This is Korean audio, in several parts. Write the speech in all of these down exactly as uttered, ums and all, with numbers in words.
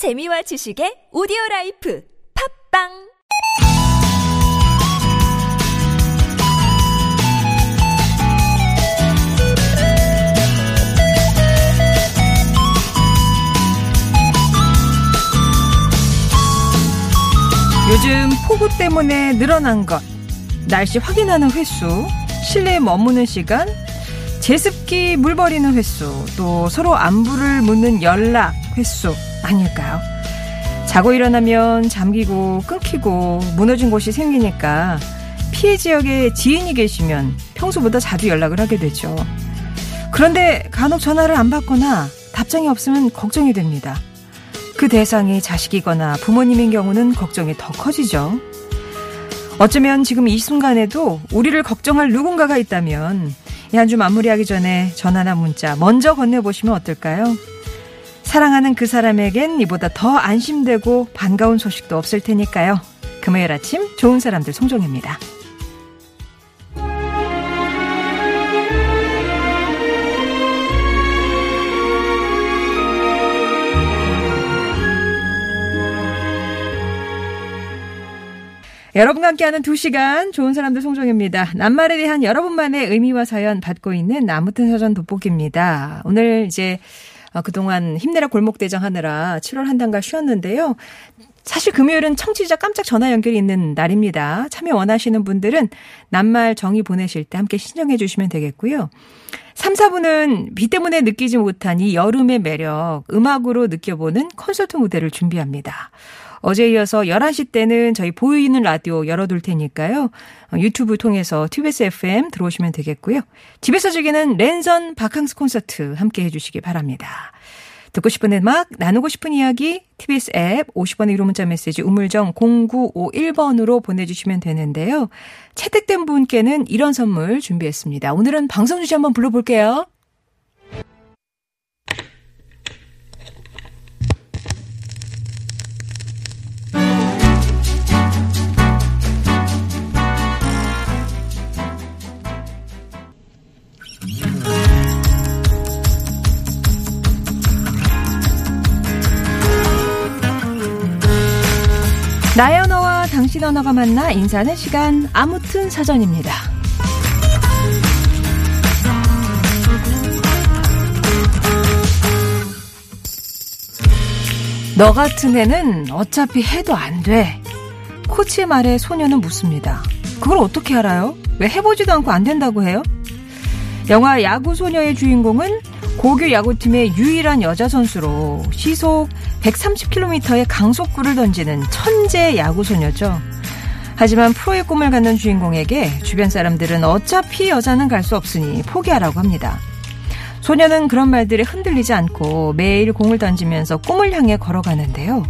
재미와 지식의 오디오라이프 팝빵 요즘 폭우 때문에 늘어난 것, 날씨 확인하는 횟수, 실내에 머무는 시간, 제습기 물 버리는 횟수, 또 서로 안부를 묻는 연락 횟수 아닐까요? 자고 일어나면 잠기고 끊기고 무너진 곳이 생기니까 피해 지역에 지인이 계시면 평소보다 자주 연락을 하게 되죠. 그런데 간혹 전화를 안 받거나 답장이 없으면 걱정이 됩니다. 그 대상이 자식이거나 부모님인 경우는 걱정이 더 커지죠. 어쩌면 지금 이 순간에도 우리를 걱정할 누군가가 있다면 이 한 주 마무리하기 전에 전화나 문자 먼저 건네보시면 어떨까요? 사랑하는 그 사람에겐 이보다 더 안심되고 반가운 소식도 없을 테니까요. 금요일 아침 좋은 사람들 송정혜입니다. 여러분과 함께하는 두 시간 좋은 사람들 송정혜입니다. 낱말에 대한 여러분만의 의미와 사연 받고 있는 아무튼 사전 돋보기입니다. 오늘 이제 그동안 힘내라 골목대장 하느라 칠월 한 단가 쉬었는데요. 사실 금요일은 청취자 깜짝 전화 연결이 있는 날입니다. 참여 원하시는 분들은 낱말 정의 보내실 때 함께 신청해 주시면 되겠고요. 삼, 사 부는 비 때문에 느끼지 못한 이 여름의 매력, 음악으로 느껴보는 콘서트 무대를 준비합니다. 어제 이어서 열한 시 때는 저희 보이는 라디오 열어둘 테니까요. 유튜브 통해서 티비에스 에프엠 들어오시면 되겠고요. 집에서 즐기는 랜선 바캉스 콘서트 함께해 주시기 바랍니다. 듣고 싶은 음악, 나누고 싶은 이야기, 티비에스 앱 오십 원의 유료 문자 메시지 우물정 공구오일 번으로 보내주시면 되는데요. 채택된 분께는 이런 선물 준비했습니다. 오늘은 방송 주제 한번 불러볼게요. 나의 언어와 당신 언어가 만나 인사하는 시간 아무튼 사전입니다. 너 같은 애는 어차피 해도 안 돼. 코치의 말에 소녀는 묻습니다. 그걸 어떻게 알아요? 왜 해보지도 않고 안 된다고 해요? 영화 야구소녀의 주인공은 고교 야구팀의 유일한 여자 선수로 시속 백삼십 킬로미터의 강속구를 던지는 천재 야구소녀죠. 하지만 프로의 꿈을 갖는 주인공에게 주변 사람들은 어차피 여자는 갈 수 없으니 포기하라고 합니다. 소녀는 그런 말들에 흔들리지 않고 매일 공을 던지면서 꿈을 향해 걸어가는데요.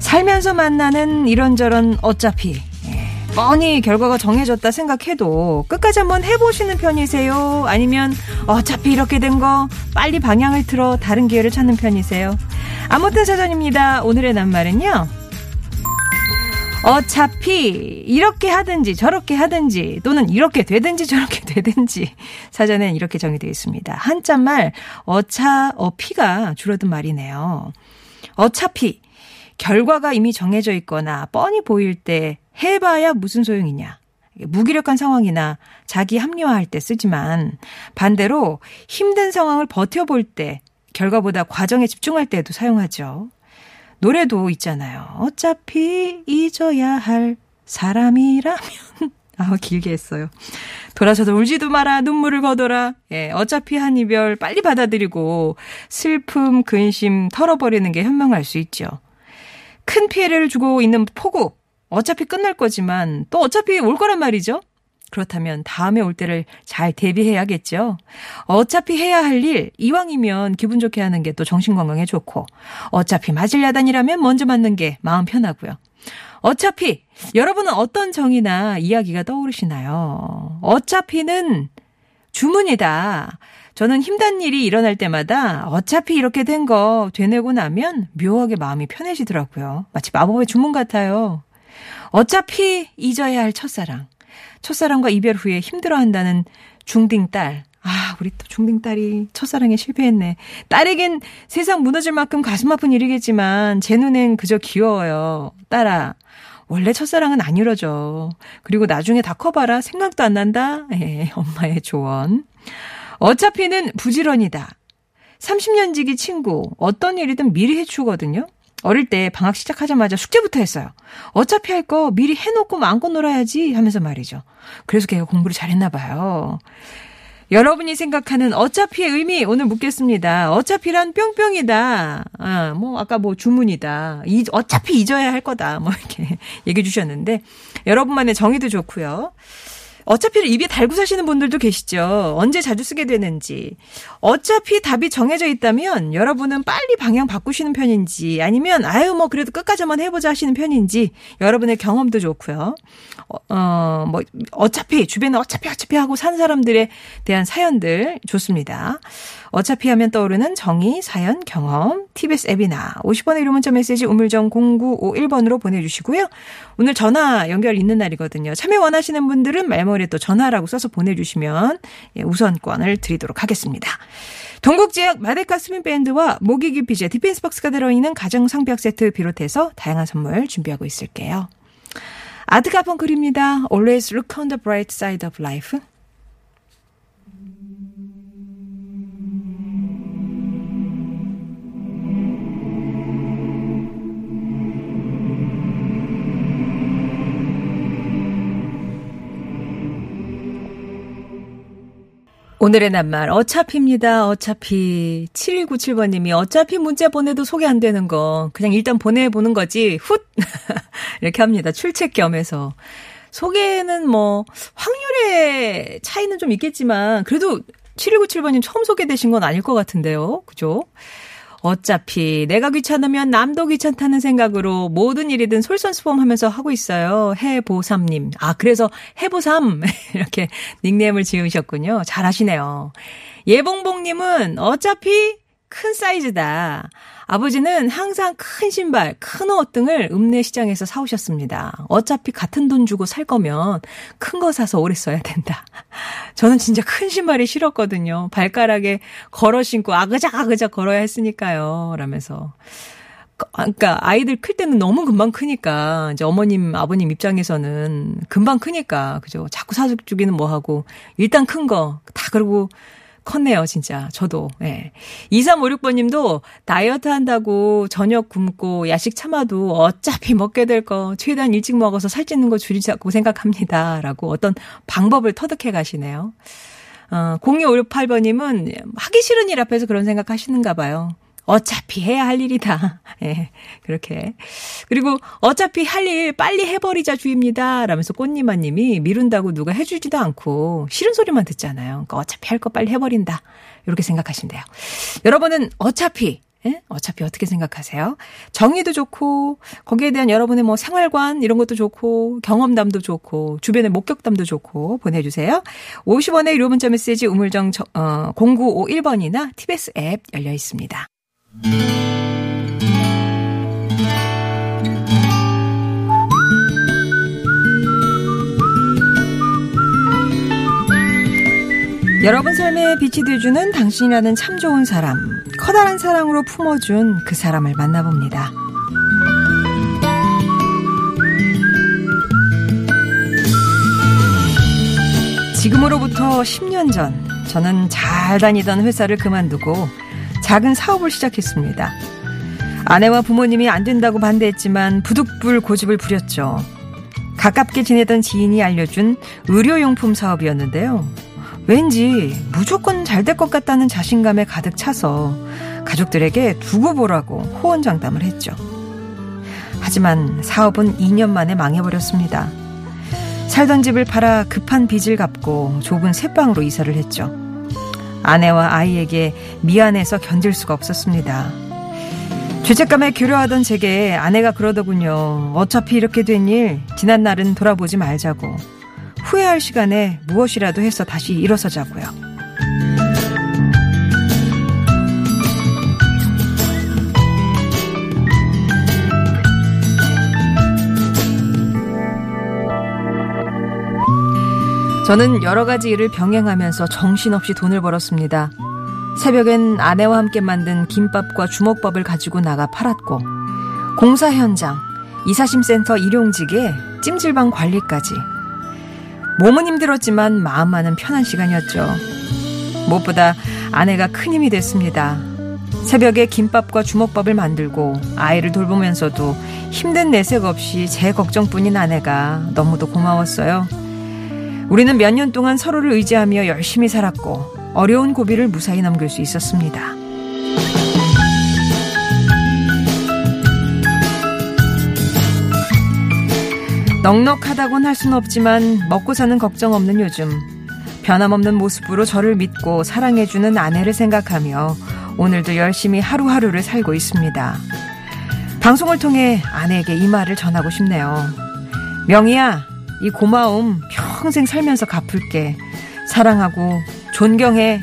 살면서 만나는 이런저런 어차피, 뻔히 결과가 정해졌다 생각해도 끝까지 한번 해보시는 편이세요? 아니면 어차피 이렇게 된 거 빨리 방향을 틀어 다른 기회를 찾는 편이세요? 아무튼 사전입니다. 오늘의 낱말은요. 어차피 이렇게 하든지 저렇게 하든지 또는 이렇게 되든지 저렇게 되든지 사전엔 이렇게 정의되어 있습니다. 한자말 어차, 어피가 줄어든 말이네요. 어차피 결과가 이미 정해져 있거나 뻔히 보일 때 해봐야 무슨 소용이냐. 무기력한 상황이나 자기 합리화할 때 쓰지만 반대로 힘든 상황을 버텨볼 때 결과보다 과정에 집중할 때도 사용하죠. 노래도 있잖아요. 어차피 잊어야 할 사람이라면 아 길게 했어요. 돌아서서 울지도 마라 눈물을 거둬라. 예, 어차피 한 이별 빨리 받아들이고 슬픔 근심 털어버리는 게 현명할 수 있죠. 큰 피해를 주고 있는 폭우. 어차피 끝날 거지만 또 어차피 올 거란 말이죠. 그렇다면 다음에 올 때를 잘 대비해야겠죠. 어차피 해야 할 일 이왕이면 기분 좋게 하는 게 또 정신건강에 좋고 어차피 맞을 야단이라면 먼저 맞는 게 마음 편하고요. 어차피 여러분은 어떤 정의나 이야기가 떠오르시나요? 어차피는 주문이다. 저는 힘든 일이 일어날 때마다 어차피 이렇게 된 거 되뇌고 나면 묘하게 마음이 편해지더라고요. 마치 마법의 주문 같아요. 어차피 잊어야 할 첫사랑. 첫사랑과 이별 후에 힘들어한다는 중딩 딸. 아, 우리 또 중딩 딸이 첫사랑에 실패했네. 딸에겐 세상 무너질 만큼 가슴 아픈 일이겠지만 제 눈엔 그저 귀여워요. 딸아, 원래 첫사랑은 안 이뤄져. 그리고 나중에 다 커봐라. 생각도 안 난다. 예, 엄마의 조언. 어차피는 부지런이다. 삼십 년 지기 친구. 어떤 일이든 미리 해주거든요. 어릴 때 방학 시작하자마자 숙제부터 했어요. 어차피 할 거 미리 해놓고 마음껏 놀아야지 하면서 말이죠. 그래서 걔가 공부를 잘했나 봐요. 여러분이 생각하는 어차피의 의미 오늘 묻겠습니다. 어차피란 뿅뿅이다. 아, 뭐 아까 뭐 주문이다. 이, 어차피 잊어야 할 거다. 뭐 이렇게 얘기해 주셨는데 여러분만의 정의도 좋고요. 어차피를 입에 달고 사시는 분들도 계시죠. 언제 자주 쓰게 되는지. 어차피 답이 정해져 있다면 여러분은 빨리 방향 바꾸시는 편인지 아니면 아유 뭐 그래도 끝까지만 해보자 하시는 편인지 여러분의 경험도 좋고요. 어, 어, 뭐 어차피 주변에 어차피 어차피 하고 산 사람들에 대한 사연들 좋습니다. 어차피 하면 떠오르는 정의, 사연, 경험, 티비에스 앱이나 오십 원의 유료 문자 메시지 우물정 공구오일 번으로 보내주시고요. 오늘 전화 연결 있는 날이거든요. 참여 원하시는 분들은 말머리에 또 전화라고 써서 보내주시면 우선권을 드리도록 하겠습니다. 동국지역 마데카 스민밴드와 모기 기피제, 디펜스박스가 들어있는 가정 상벽 세트 비롯해서 다양한 선물 준비하고 있을게요. 아트카펑클입니다. Always look on the bright side of life. 오늘의 낱말 어차피입니다. 어차피 칠일구칠 번님이 어차피 문자 보내도 소개 안 되는 거 그냥 일단 보내보는 거지 훗 이렇게 합니다. 출첵 겸해서 소개는 뭐 확률의 차이는 좀 있겠지만 그래도 칠일구칠 번님 처음 소개되신 건 아닐 것 같은데요. 그죠? 어차피 내가 귀찮으면 남도 귀찮다는 생각으로 모든 일이든 솔선수범하면서 하고 있어요. 해보삼님. 아 그래서 해보삼 이렇게 닉네임을 지으셨군요. 잘하시네요. 예봉봉님은 어차피 큰 사이즈다. 아버지는 항상 큰 신발, 큰 옷 등을 읍내시장에서 사오셨습니다. 어차피 같은 돈 주고 살 거면 큰 거 사서 오래 써야 된다. 저는 진짜 큰 신발이 싫었거든요. 발가락에 걸어 신고 아그작 아그작 걸어야 했으니까요. 라면서. 그러니까 아이들 클 때는 너무 금방 크니까 이제 어머님, 아버님 입장에서는 금방 크니까 그죠. 자꾸 사주기는 뭐하고 일단 큰 거 다 그러고 컸네요, 진짜. 저도. 예. 이삼오육 번님도 다이어트 한다고 저녁 굶고 야식 참아도 어차피 먹게 될 거 최대한 일찍 먹어서 살찌는 거 줄이자고 생각합니다. 라고 어떤 방법을 터득해 가시네요. 어, 공이오육팔 번님은 하기 싫은 일 앞에서 그런 생각 하시는가 봐요. 어차피 해야 할 일이다. 예, 그렇게. 그리고 어차피 할 일 빨리 해버리자 주입니다. 라면서 꽃님아님이 미룬다고 누가 해주지도 않고 싫은 소리만 듣잖아요. 그러니까 어차피 할 거 빨리 해버린다. 이렇게 생각하시면 돼요. 여러분은 어차피, 예? 어차피 어떻게 생각하세요? 정의도 좋고 거기에 대한 여러분의 뭐 생활관 이런 것도 좋고 경험담도 좋고 주변의 목격담도 좋고 보내주세요. 오십 원의 유료 문자 메시지 우물정 어, 공구오일 번이나 티비에스 앱 열려 있습니다. 여러분 삶에 빛이 되어주는 당신이라는 참 좋은 사람, 커다란 사랑으로 품어준 그 사람을 만나봅니다. 지금으로부터 십 년 전, 저는 잘 다니던 회사를 그만두고 작은 사업을 시작했습니다. 아내와 부모님이 안 된다고 반대했지만 부득불 고집을 부렸죠. 가깝게 지내던 지인이 알려준 의료용품 사업이었는데요. 왠지 무조건 잘 될 것 같다는 자신감에 가득 차서 가족들에게 두고 보라고 호언장담을 했죠. 하지만 사업은 이 년 만에 망해버렸습니다. 살던 집을 팔아 급한 빚을 갚고 좁은 새 방으로 이사를 했죠. 아내와 아이에게 미안해서 견딜 수가 없었습니다. 죄책감에 교류하던 제게 아내가 그러더군요. 어차피 이렇게 된 일 지난 날은 돌아보지 말자고. 후회할 시간에 무엇이라도 해서 다시 일어서자고요. 저는 여러 가지 일을 병행하면서 정신없이 돈을 벌었습니다. 새벽엔 아내와 함께 만든 김밥과 주먹밥을 가지고 나가 팔았고, 공사 현장, 이사심센터 일용직에 찜질방 관리까지. 몸은 힘들었지만 마음만은 편한 시간이었죠. 무엇보다 아내가 큰 힘이 됐습니다. 새벽에 김밥과 주먹밥을 만들고 아이를 돌보면서도 힘든 내색 없이 제 걱정뿐인 아내가 너무도 고마웠어요. 우리는 몇 년 동안 서로를 의지하며 열심히 살았고 어려운 고비를 무사히 넘길 수 있었습니다. 넉넉하다곤 할 수는 없지만 먹고 사는 걱정 없는 요즘, 변함없는 모습으로 저를 믿고 사랑해주는 아내를 생각하며 오늘도 열심히 하루하루를 살고 있습니다. 방송을 통해 아내에게 이 말을 전하고 싶네요. 명희야, 이 고마움 평생 살면서 갚을게. 사랑하고 존경해.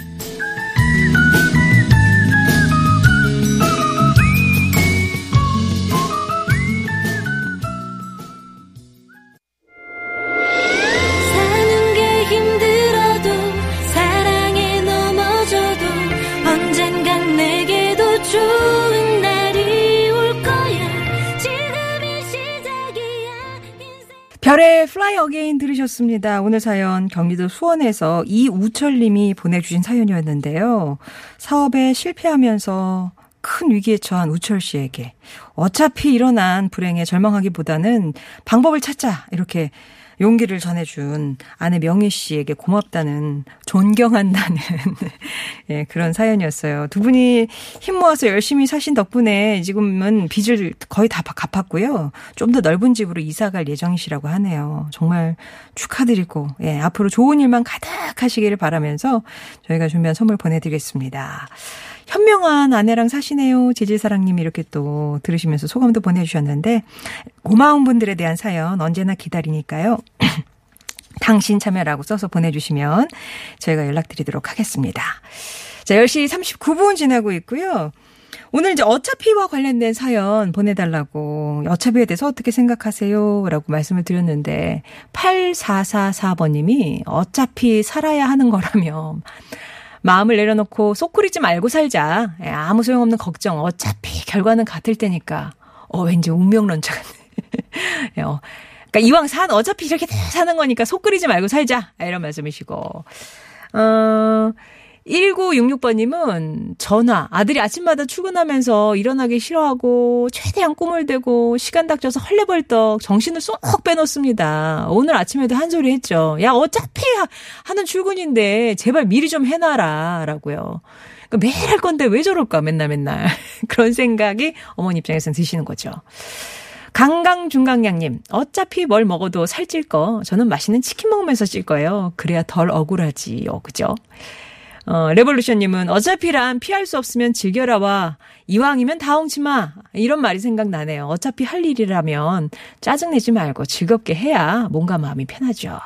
별의 플라이 어게인 들으셨습니다. 오늘 사연 경기도 수원에서 이우철 님이 보내주신 사연이었는데요. 사업에 실패하면서 큰 위기에 처한 우철 씨에게 어차피 일어난 불행에 절망하기보다는 방법을 찾자, 이렇게 용기를 전해준 아내 명희 씨에게 고맙다는, 존경한다는 예, 그런 사연이었어요. 두 분이 힘 모아서 열심히 사신 덕분에 지금은 빚을 거의 다 갚았고요. 좀 더 넓은 집으로 이사갈 예정이시라고 하네요. 정말 축하드리고, 예, 앞으로 좋은 일만 가득하시기를 바라면서 저희가 준비한 선물 보내드리겠습니다. 현명한 아내랑 사시네요. 지질사랑님, 이렇게 또 들으시면서 소감도 보내주셨는데, 고마운 분들에 대한 사연 언제나 기다리니까요. 당신 참여라고 써서 보내주시면 저희가 연락드리도록 하겠습니다. 자, 열 시 삼십구 분 지나고 있고요. 오늘 이제 어차피와 관련된 사연 보내달라고, 어차피에 대해서 어떻게 생각하세요? 라고 말씀을 드렸는데, 팔사사사 번님이 어차피 살아야 하는 거라며 마음을 내려놓고 쏘꾸리지 말고 살자. 아무 소용없는 걱정. 어차피 결과는 같을 테니까. 어, 왠지 운명론자 같네. 어, 그러니까 이왕 산, 어차피 이렇게 사는 거니까 쏘꾸리지 말고 살자. 이런 말씀이시고. 어, 일구육육 번님은 전화. 아들이 아침마다 출근하면서 일어나기 싫어하고 최대한 꿈을 대고 시간 닥쳐서 헐레벌떡 정신을 쏙 빼놓습니다. 오늘 아침에도 한 소리 했죠. 야, 어차피 하는 출근인데 제발 미리 좀 해놔라 라고요. 그러니까 매일 할 건데 왜 저럴까 맨날 맨날. 그런 생각이 어머니 입장에서는 드시는 거죠. 강강중강양님, 어차피 뭘 먹어도 살찔 거 저는 맛있는 치킨 먹으면서 찔 거예요. 그래야 덜 억울하지요. 그죠? 어, 레볼루션님은 어차피란 피할 수 없으면 즐겨라와 이왕이면 다 엉치마, 이런 말이 생각나네요. 어차피 할 일이라면 짜증내지 말고 즐겁게 해야 뭔가 마음이 편하죠.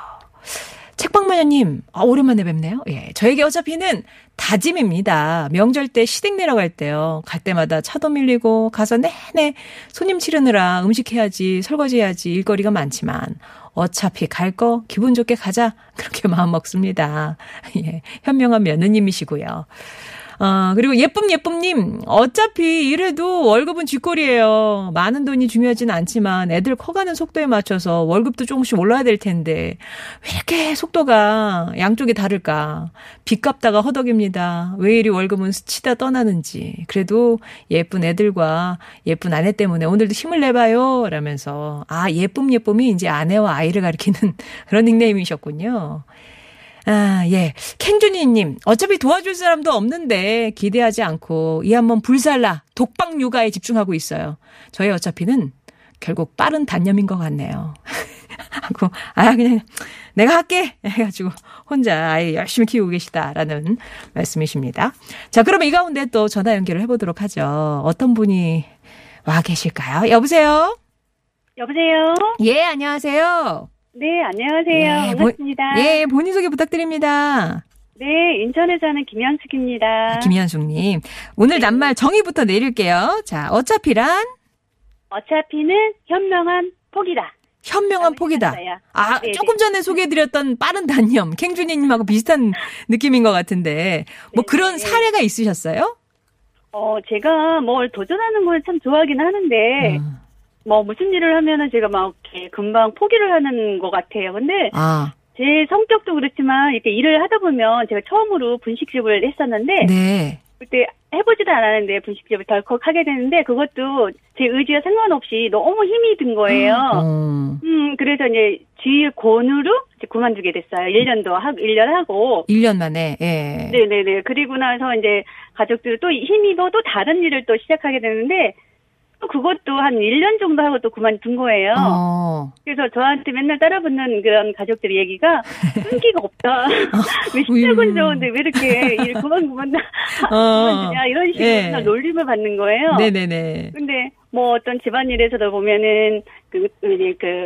책방마녀님, 아, 오랜만에 뵙네요. 예, 저에게 어차피는 다짐입니다. 명절 때 시댁 내려갈 때요. 갈 때마다 차도 밀리고 가서 내내 손님 치르느라 음식 해야지 설거지 해야지 일거리가 많지만 어차피 갈 거 기분 좋게 가자, 그렇게 마음 먹습니다. 예, 현명한 며느님이시고요. 어, 그리고 예쁨예쁨님, 어차피 일해도 월급은 쥐꼬리예요. 많은 돈이 중요하진 않지만 애들 커가는 속도에 맞춰서 월급도 조금씩 올라야 될 텐데 왜 이렇게 속도가 양쪽이 다를까. 빚 갚다가 허덕입니다. 왜 이리 월급은 스치다 떠나는지. 그래도 예쁜 애들과 예쁜 아내 때문에 오늘도 힘을 내봐요 라면서, 아, 예쁨예쁨이 이제 아내와 아이를 가리키는 그런 닉네임이셨군요. 아, 예. 캥준이님, 어차피 도와줄 사람도 없는데 기대하지 않고 이 한번 불살라 독박 육아에 집중하고 있어요. 저의 어차피는 결국 빠른 단념인 것 같네요. 하고, 아, 그냥 내가 할게 해가지고 혼자 아이 열심히 키우고 계시다라는 말씀이십니다. 자, 그러면 이 가운데 또 전화 연결을 해보도록 하죠. 어떤 분이 와 계실까요? 여보세요? 여보세요? 예, 안녕하세요. 네, 안녕하세요. 예, 반갑습니다. 본, 예, 본인 소개 부탁드립니다. 네, 인천에 사는 김현숙입니다. 아, 김현숙님. 오늘 낱말 정의부터 내릴게요. 자, 어차피란? 어차피는 현명한 포기다. 현명한 포기다. 아, 네네. 조금 전에 소개해드렸던 빠른 단념, 캥준이님하고 비슷한 느낌인 것 같은데, 뭐 네네. 그런 사례가 있으셨어요? 어, 제가 뭘 도전하는 걸 참 좋아하긴 하는데, 아. 뭐 무슨 일을 하면은 제가 막 이렇게 금방 포기를 하는 것 같아요. 근데, 아. 제 성격도 그렇지만, 이렇게 일을 하다 보면 제가 처음으로 분식집을 했었는데, 네. 그때 해보지도 않았는데 분식집을 덜컥 하게 되는데 그것도 제 의지와 상관없이 너무 힘이 든 거예요. 음, 음 그래서 이제 주의 권유로 이제 그만두게 됐어요. 일 년도 하, 일 년 하고. 일 년 만에, 예. 네네네. 그리고 나서 이제 가족들 또 힘이 더 또 다른 일을 또 시작하게 되는데 또 그것도 한 일 년 정도 하고 또 그만둔 거예요. 어. 그래서 저한테 맨날 따라붙는 그런 가족들 얘기가 끈기가 없다. 왜 시작은 좋은데 왜 이렇게 일 그만 그만 그만두냐 이런 식으로 예. 놀림을 받는 거예요. 네네네. 근데 뭐 어떤 집안일에서도 보면은 그, 그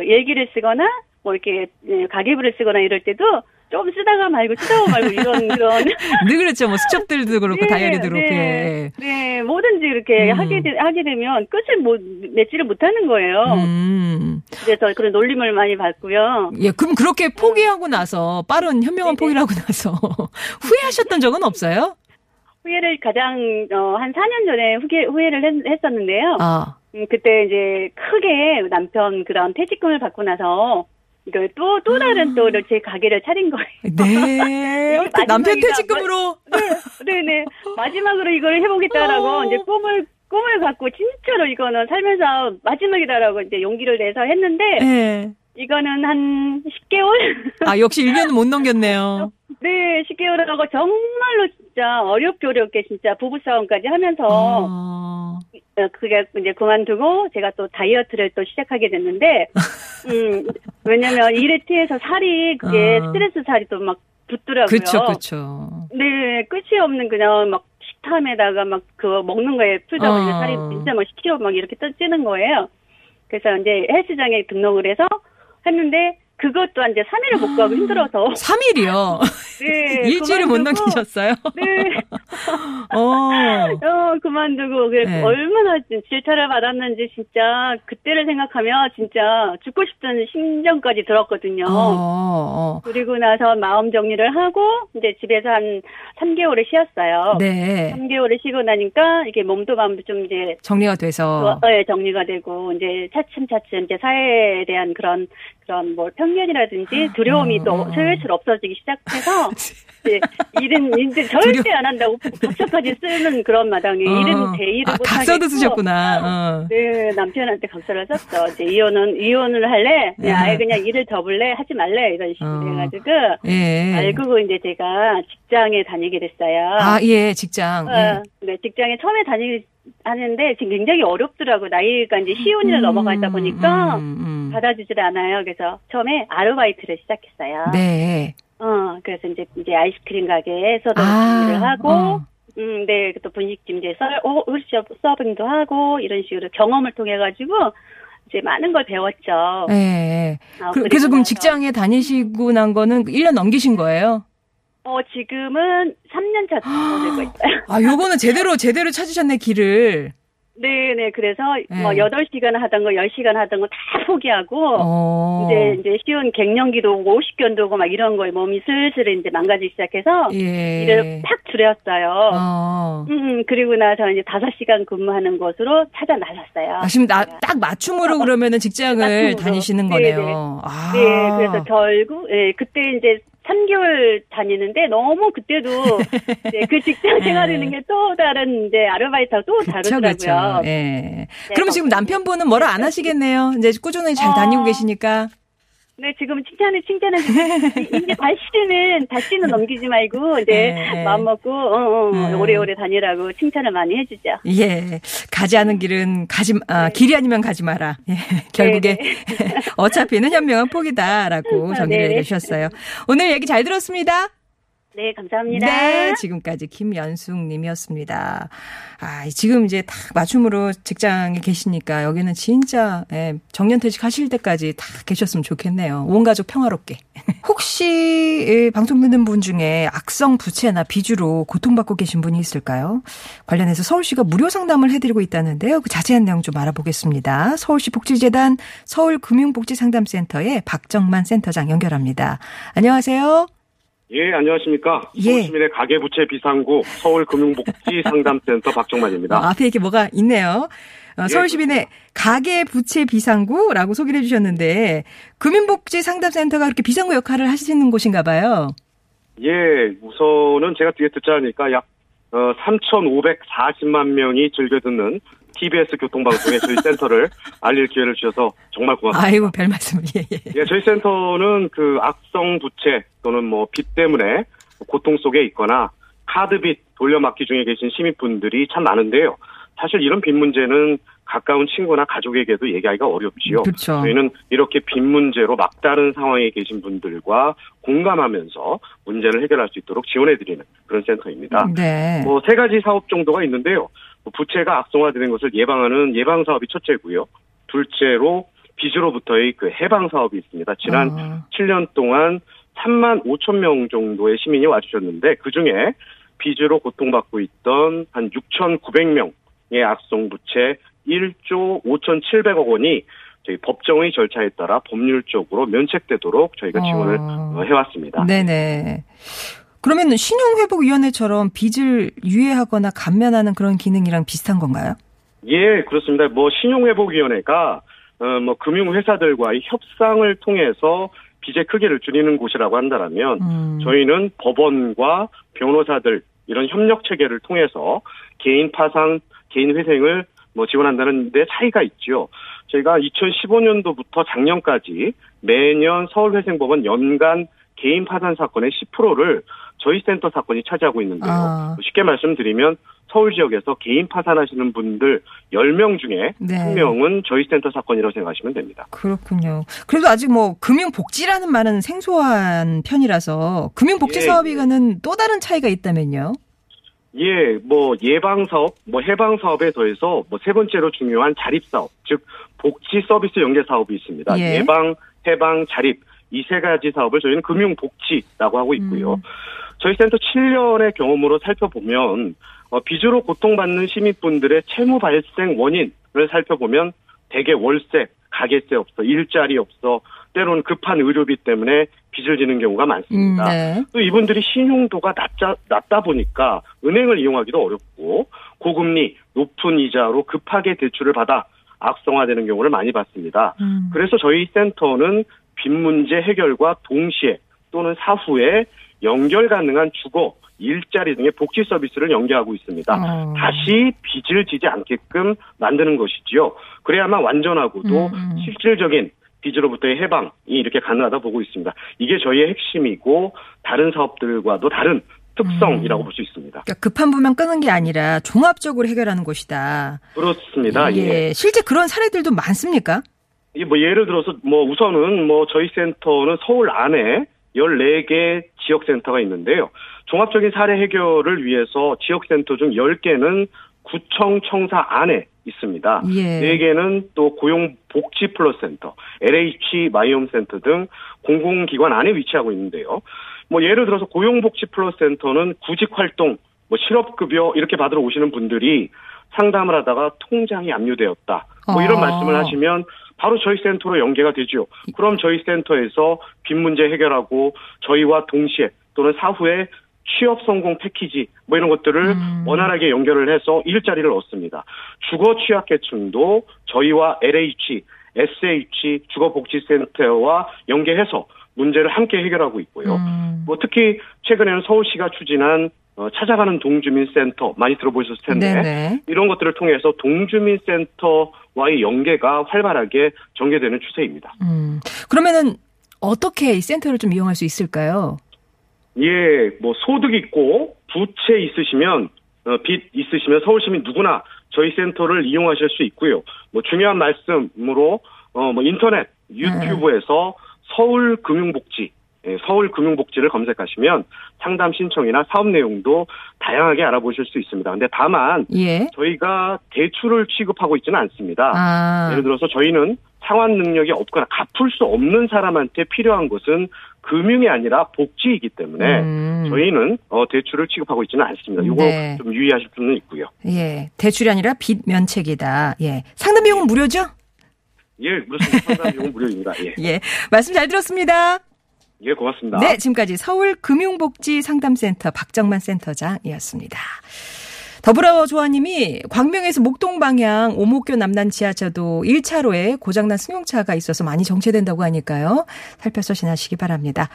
일기를 쓰거나 뭐 이렇게 가계부를 쓰거나 이럴 때도 좀 쓰다가 말고 쓰다가 말고 이런 그런. 네 그렇죠. 뭐 수첩들도 그렇고 네, 다이어리도 그렇고. 네, 네 뭐든지 이렇게 음. 하게 하게 되면 끝을 못 맺지를 못하는 거예요. 음. 그래서 그런 놀림을 많이 받고요. 예, 그럼 그렇게 포기하고 나서 빠른 현명한 네네. 포기를 하고 나서 후회하셨던 적은 없어요? 후회를 가장 어, 한 사 년 전에 후회 후회를 했, 했었는데요. 아. 음, 그때 이제 크게 남편 그런 퇴직금을 받고 나서. 이걸 또, 또 다른 음. 또 제 가게를 차린 거예요. 네. 남편 퇴직금으로. 마, 네, 네네. 마지막으로 이걸 해보겠다라고 어. 이제 꿈을, 꿈을 갖고 진짜로 이거는 살면서 마지막이다라고 이제 용기를 내서 했는데. 네. 이거는 한 십 개월? 아, 역시 일 년은 못 넘겼네요. 네, 십 개월하고 정말로 진짜 어렵게 어렵게 진짜 부부싸움까지 하면서. 어. 그게 이제 그만두고 제가 또 다이어트를 또 시작하게 됐는데, 음, 왜냐면 일에 취해서 살이, 그게 어. 스트레스 살이 또 막 붙더라고요. 그쵸, 그쵸. 네, 끝이 없는 그냥 막 식탐에다가 막 그거 먹는 거에 풀다 보니까 어. 살이 진짜 막 십 킬로그램 막 이렇게 찌는 거예요. 그래서 이제 헬스장에 등록을 해서 했는데, 그것도 이제 삼 일을 못 가고 힘들어서. 삼 일이요? 네. 일주일을 못 넘기셨어요? 네. 어. 어, 그만두고, 그래서 네. 얼마나 질타를 받았는지 진짜 그때를 생각하면 진짜 죽고 싶다는 심정까지 들었거든요. 어, 어. 그리고 나서 마음 정리를 하고, 이제 집에서 한 삼 개월을 쉬었어요. 네. 삼 개월을 쉬고 나니까 이게 몸도 마음도 좀 이제. 정리가 돼서. 네, 정리가 되고, 이제 차츰차츰 이제 사회에 대한 그런, 그런 뭐, 편견이라든지 두려움이 어, 또 슬슬 없어지기 시작해서 이제 일은 이제 절대 두려워. 안 한다고 각서까지 쓰는 그런 마당에 어, 일은 대일을 아, 못 각서도 하겠고, 쓰셨구나. 어. 네 남편한테 각서를 썼어. 이제 이혼은 이혼을 할래. 예. 아예 그냥 일을 접을래 하지 말래 이런 식으로 어. 해가지고 예. 알고 이제 제가 직장에 다니게 됐어요. 아 예 직장. 어, 예. 네 직장에 처음에 다니게. 하는데 지금 굉장히 어렵더라고요. 나이가 이제 시온이나 음, 넘어가다 보니까 음, 음. 받아주질 않아요. 그래서 처음에 아르바이트를 시작했어요. 네. 어, 그래서 이제 이제 아이스크림 가게에서도 아, 일을 하고, 어. 음, 네, 또 분식집 이제 서, 오, 서빙도 하고 이런 식으로 경험을 통해 가지고 이제 많은 걸 배웠죠. 네. 어, 그래서 그럼 직장에 다니시고 난 거는 일 년 넘기신 거예요? 어, 지금은 삼 년 차 되고 있어요. 아, 요거는 제대로, 제대로 찾으셨네, 길을. 네네, 그래서 네. 뭐 여덟 시간 하던 거, 열 시간 하던 거 다 포기하고, 오. 이제, 이제 쉬운 갱년기도 오고, 오십견도 오고, 막 이런 거에 몸이 슬슬 이제 망가지기 시작해서, 예. 일을 팍 줄였어요. 어. 음, 그리고 나서 이제 다섯 시간 근무하는 곳으로 찾아 나섰어요. 아, 지금 나, 딱 맞춤으로 어, 그러면은 직장을 맞춤으로. 다니시는 네네. 거네요. 아. 네, 그래서 결국, 예, 그때 이제, 삼 개월 다니는데 너무 그때도 이제 그 직장 생활이라는 게 또 다른 이제 아르바이트하고 또 다르더라고요. 예. 네, 그럼 지금 남편분은 뭐라 안 하시겠네요. 이제 꾸준히 잘 어... 다니고 계시니까. 네, 지금 칭찬해, 칭찬해. 이제 다시는, 다시는 넘기지 말고, 이제 네. 마음 먹고, 어, 어, 네. 오래오래 다니라고 칭찬을 많이 해주죠. 예. 가지 않은 길은 가지, 아, 네. 길이 아니면 가지 마라. 예. 결국에 네. 어차피는 현명한 포기다라고 정리를 네. 해주셨어요. 오늘 얘기 잘 들었습니다. 네, 감사합니다. 네, 지금까지 김연숙님이었습니다. 아, 지금 이제 딱 맞춤으로 직장에 계시니까 여기는 진짜 예, 정년퇴직 하실 때까지 다 계셨으면 좋겠네요. 온 가족 평화롭게. 혹시 예, 방송 듣는 분 중에 악성 부채나 비주로 고통받고 계신 분이 있을까요? 관련해서 서울시가 무료 상담을 해드리고 있다는데요. 그 자세한 내용 좀 알아보겠습니다. 서울시 복지재단 서울금융복지상담센터의 박정만 센터장 연결합니다. 안녕하세요. 예, 안녕하십니까. 서울시민의 예. 가계부채 비상구 서울금융복지상담센터 박정만입니다. 어, 앞에 이렇게 뭐가 있네요. 어, 예, 서울시민의 그렇습니다. 가계부채 비상구라고 소개를 해주셨는데 금융복지상담센터가 그렇게 비상구 역할을 하시는 곳인가 봐요. 예, 우선은 제가 뒤에 듣자 하니까 약 어, 삼천오백사십만 명이 즐겨 듣는 티비에스 교통방송에 저희 센터를 알릴 기회를 주셔서 정말 고맙습니다. 아이고, 별 말씀을. 예, 예. 예, 저희 센터는 그 악성 부채 또는 뭐 빚 때문에 고통 속에 있거나 카드빚 돌려막기 중에 계신 시민분들이 참 많은데요. 사실 이런 빚 문제는 가까운 친구나 가족에게도 얘기하기가 어렵지요. 그쵸. 저희는 이렇게 빚 문제로 막다른 상황에 계신 분들과 공감하면서 문제를 해결할 수 있도록 지원해드리는 그런 센터입니다. 네. 뭐 세 가지 사업 정도가 있는데요. 부채가 악성화되는 것을 예방하는 예방사업이 첫째고요. 둘째로 빚으로부터의 그 해방사업이 있습니다. 지난 어. 칠 년 동안 삼만 오천 명 정도의 시민이 와주셨는데 그중에 빚으로 고통받고 있던 한 육천구백 명의 악성부채 일조 오천칠백억 원이 저희 법정의 절차에 따라 법률적으로 면책되도록 저희가 지원을 어. 해왔습니다. 네네. 그러면 신용회복위원회처럼 빚을 유예하거나 감면하는 그런 기능이랑 비슷한 건가요? 예, 그렇습니다. 뭐 신용회복위원회가 어, 뭐 금융회사들과의 협상을 통해서 빚의 크기를 줄이는 곳이라고 한다면 음. 저희는 법원과 변호사들 이런 협력 체계를 통해서 개인 파상, 개인 회생을 뭐 지원한다는 데 차이가 있죠. 저희가 이천십오 년도부터 작년까지 매년 서울회생법원 연간 개인 파산 사건의 십 퍼센트를 저희 센터 사건이 차지하고 있는데요. 아. 쉽게 말씀드리면 서울 지역에서 개인 파산하시는 분들 열 명 중에 네. 한 명은 저희 센터 사건이라고 생각하시면 됩니다. 그렇군요. 그래도 아직 뭐 금융복지라는 말은 생소한 편이라서 금융복지 예. 사업이가는 또 다른 차이가 있다면요? 예, 뭐 예방사업, 뭐 해방사업에 더해서 뭐 세 번째로 중요한 자립사업, 즉 복지서비스 연계사업이 있습니다. 예. 예방, 해방, 자립. 이 세 가지 사업을 저희는 금융복지라고 하고 있고요. 음. 저희 센터 칠 년의 경험으로 살펴보면 어, 빚으로 고통받는 시민분들의 채무 발생 원인을 살펴보면 대개 월세, 가계세 없어, 일자리 없어, 때로는 급한 의료비 때문에 빚을 지는 경우가 많습니다. 음, 네. 또 이분들이 신용도가 낮자, 낮다 보니까 은행을 이용하기도 어렵고 고금리, 높은 이자로 급하게 대출을 받아 악성화되는 경우를 많이 봤습니다. 음. 그래서 저희 센터는 빚 문제 해결과 동시에 또는 사후에 연결 가능한 주거, 일자리 등의 복지 서비스를 연계하고 있습니다. 어. 다시 빚을 지지 않게끔 만드는 것이지요. 그래야만 완전하고도 음. 실질적인 빚으로부터의 해방이 이렇게 가능하다 보고 있습니다. 이게 저희의 핵심이고 다른 사업들과도 다른 특성이라고 음. 볼 수 있습니다. 그러니까 급한 부만 끄는 게 아니라 종합적으로 해결하는 것이다. 그렇습니다. 예. 예. 실제 그런 사례들도 많습니까? 이 뭐 예를 들어서 뭐 우선은 뭐 저희 센터는 서울 안에 열네 개 지역센터가 있는데요. 종합적인 사례 해결을 위해서 지역센터 중 열 개는 구청 청사 안에 있습니다. 예. 네 개는 또 고용복지플러스센터, 엘에이치 마이홈센터 등 공공기관 안에 위치하고 있는데요. 뭐 예를 들어서 고용복지플러스센터는 구직활동, 뭐 실업급여 이렇게 받으러 오시는 분들이 상담을 하다가 통장이 압류되었다. 뭐 이런 어. 말씀을 하시면 바로 저희 센터로 연계가 되죠. 그럼 저희 센터에서 빚 문제 해결하고 저희와 동시에 또는 사후에 취업 성공 패키지 뭐 이런 것들을 음. 원활하게 연결을 해서 일자리를 얻습니다. 주거 취약계층도 저희와 엘에이치, 에스에이치 주거복지센터와 연계해서 문제를 함께 해결하고 있고요. 음. 뭐 특히 최근에는 서울시가 추진한 어, 찾아가는 동주민센터 많이 들어보셨을 텐데 네네. 이런 것들을 통해서 동주민센터와의 연계가 활발하게 전개되는 추세입니다. 음, 그러면은 어떻게 이 센터를 좀 이용할 수 있을까요? 예, 뭐 소득 있고 부채 있으시면 어, 빚 있으시면 서울시민 누구나 저희 센터를 이용하실 수 있고요. 뭐 중요한 말씀으로 어, 뭐 인터넷 유튜브에서 네. 서울금융복지 서울금융복지를 검색하시면 상담 신청이나 사업 내용도 다양하게 알아보실 수 있습니다. 그런데 다만 예. 저희가 대출을 취급하고 있지는 않습니다. 아. 예를 들어서 저희는 상환 능력이 없거나 갚을 수 없는 사람한테 필요한 것은 금융이 아니라 복지이기 때문에 음. 저희는 대출을 취급하고 있지는 않습니다. 이거 네. 좀 유의하실 수는 있고요. 예, 대출이 아니라 빚 면책이다. 예, 상담 비용은 무료죠? 예, 무슨 상담 비용은 무료입니다. 예. 예, 말씀 잘 들었습니다. 예, 고맙습니다. 네, 지금까지 서울금융복지상담센터 박정만 센터장이었습니다. 더불어조아님이 광명에서 목동 방향 오목교 남단 지하차도 일 차로에 고장난 승용차가 있어서 많이 정체된다고 하니까요. 살펴서 지나시기 바랍니다.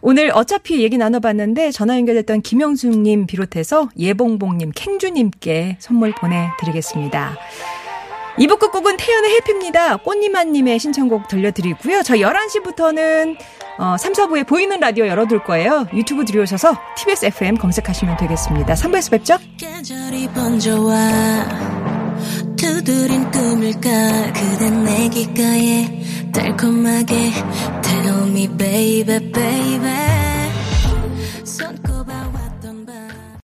오늘 어차피 얘기 나눠봤는데 전화 연결됐던 김영숙님 비롯해서 예봉봉님, 캥주님께 선물 보내드리겠습니다. 이 부 끝곡은 태연의 해피입니다. 꽃님한님의 신청곡 들려드리고요. 저 열한 시부터는 어, 삼, 사부에 보이는 라디오 열어둘 거예요. 유튜브 들어오셔서 티비에스 에프엠 검색하시면 되겠습니다. 삼 부에서 뵙죠. 계절이 번져와 두드린 꿈일까 그댄 내 귓가에 달콤하게 Tell me baby baby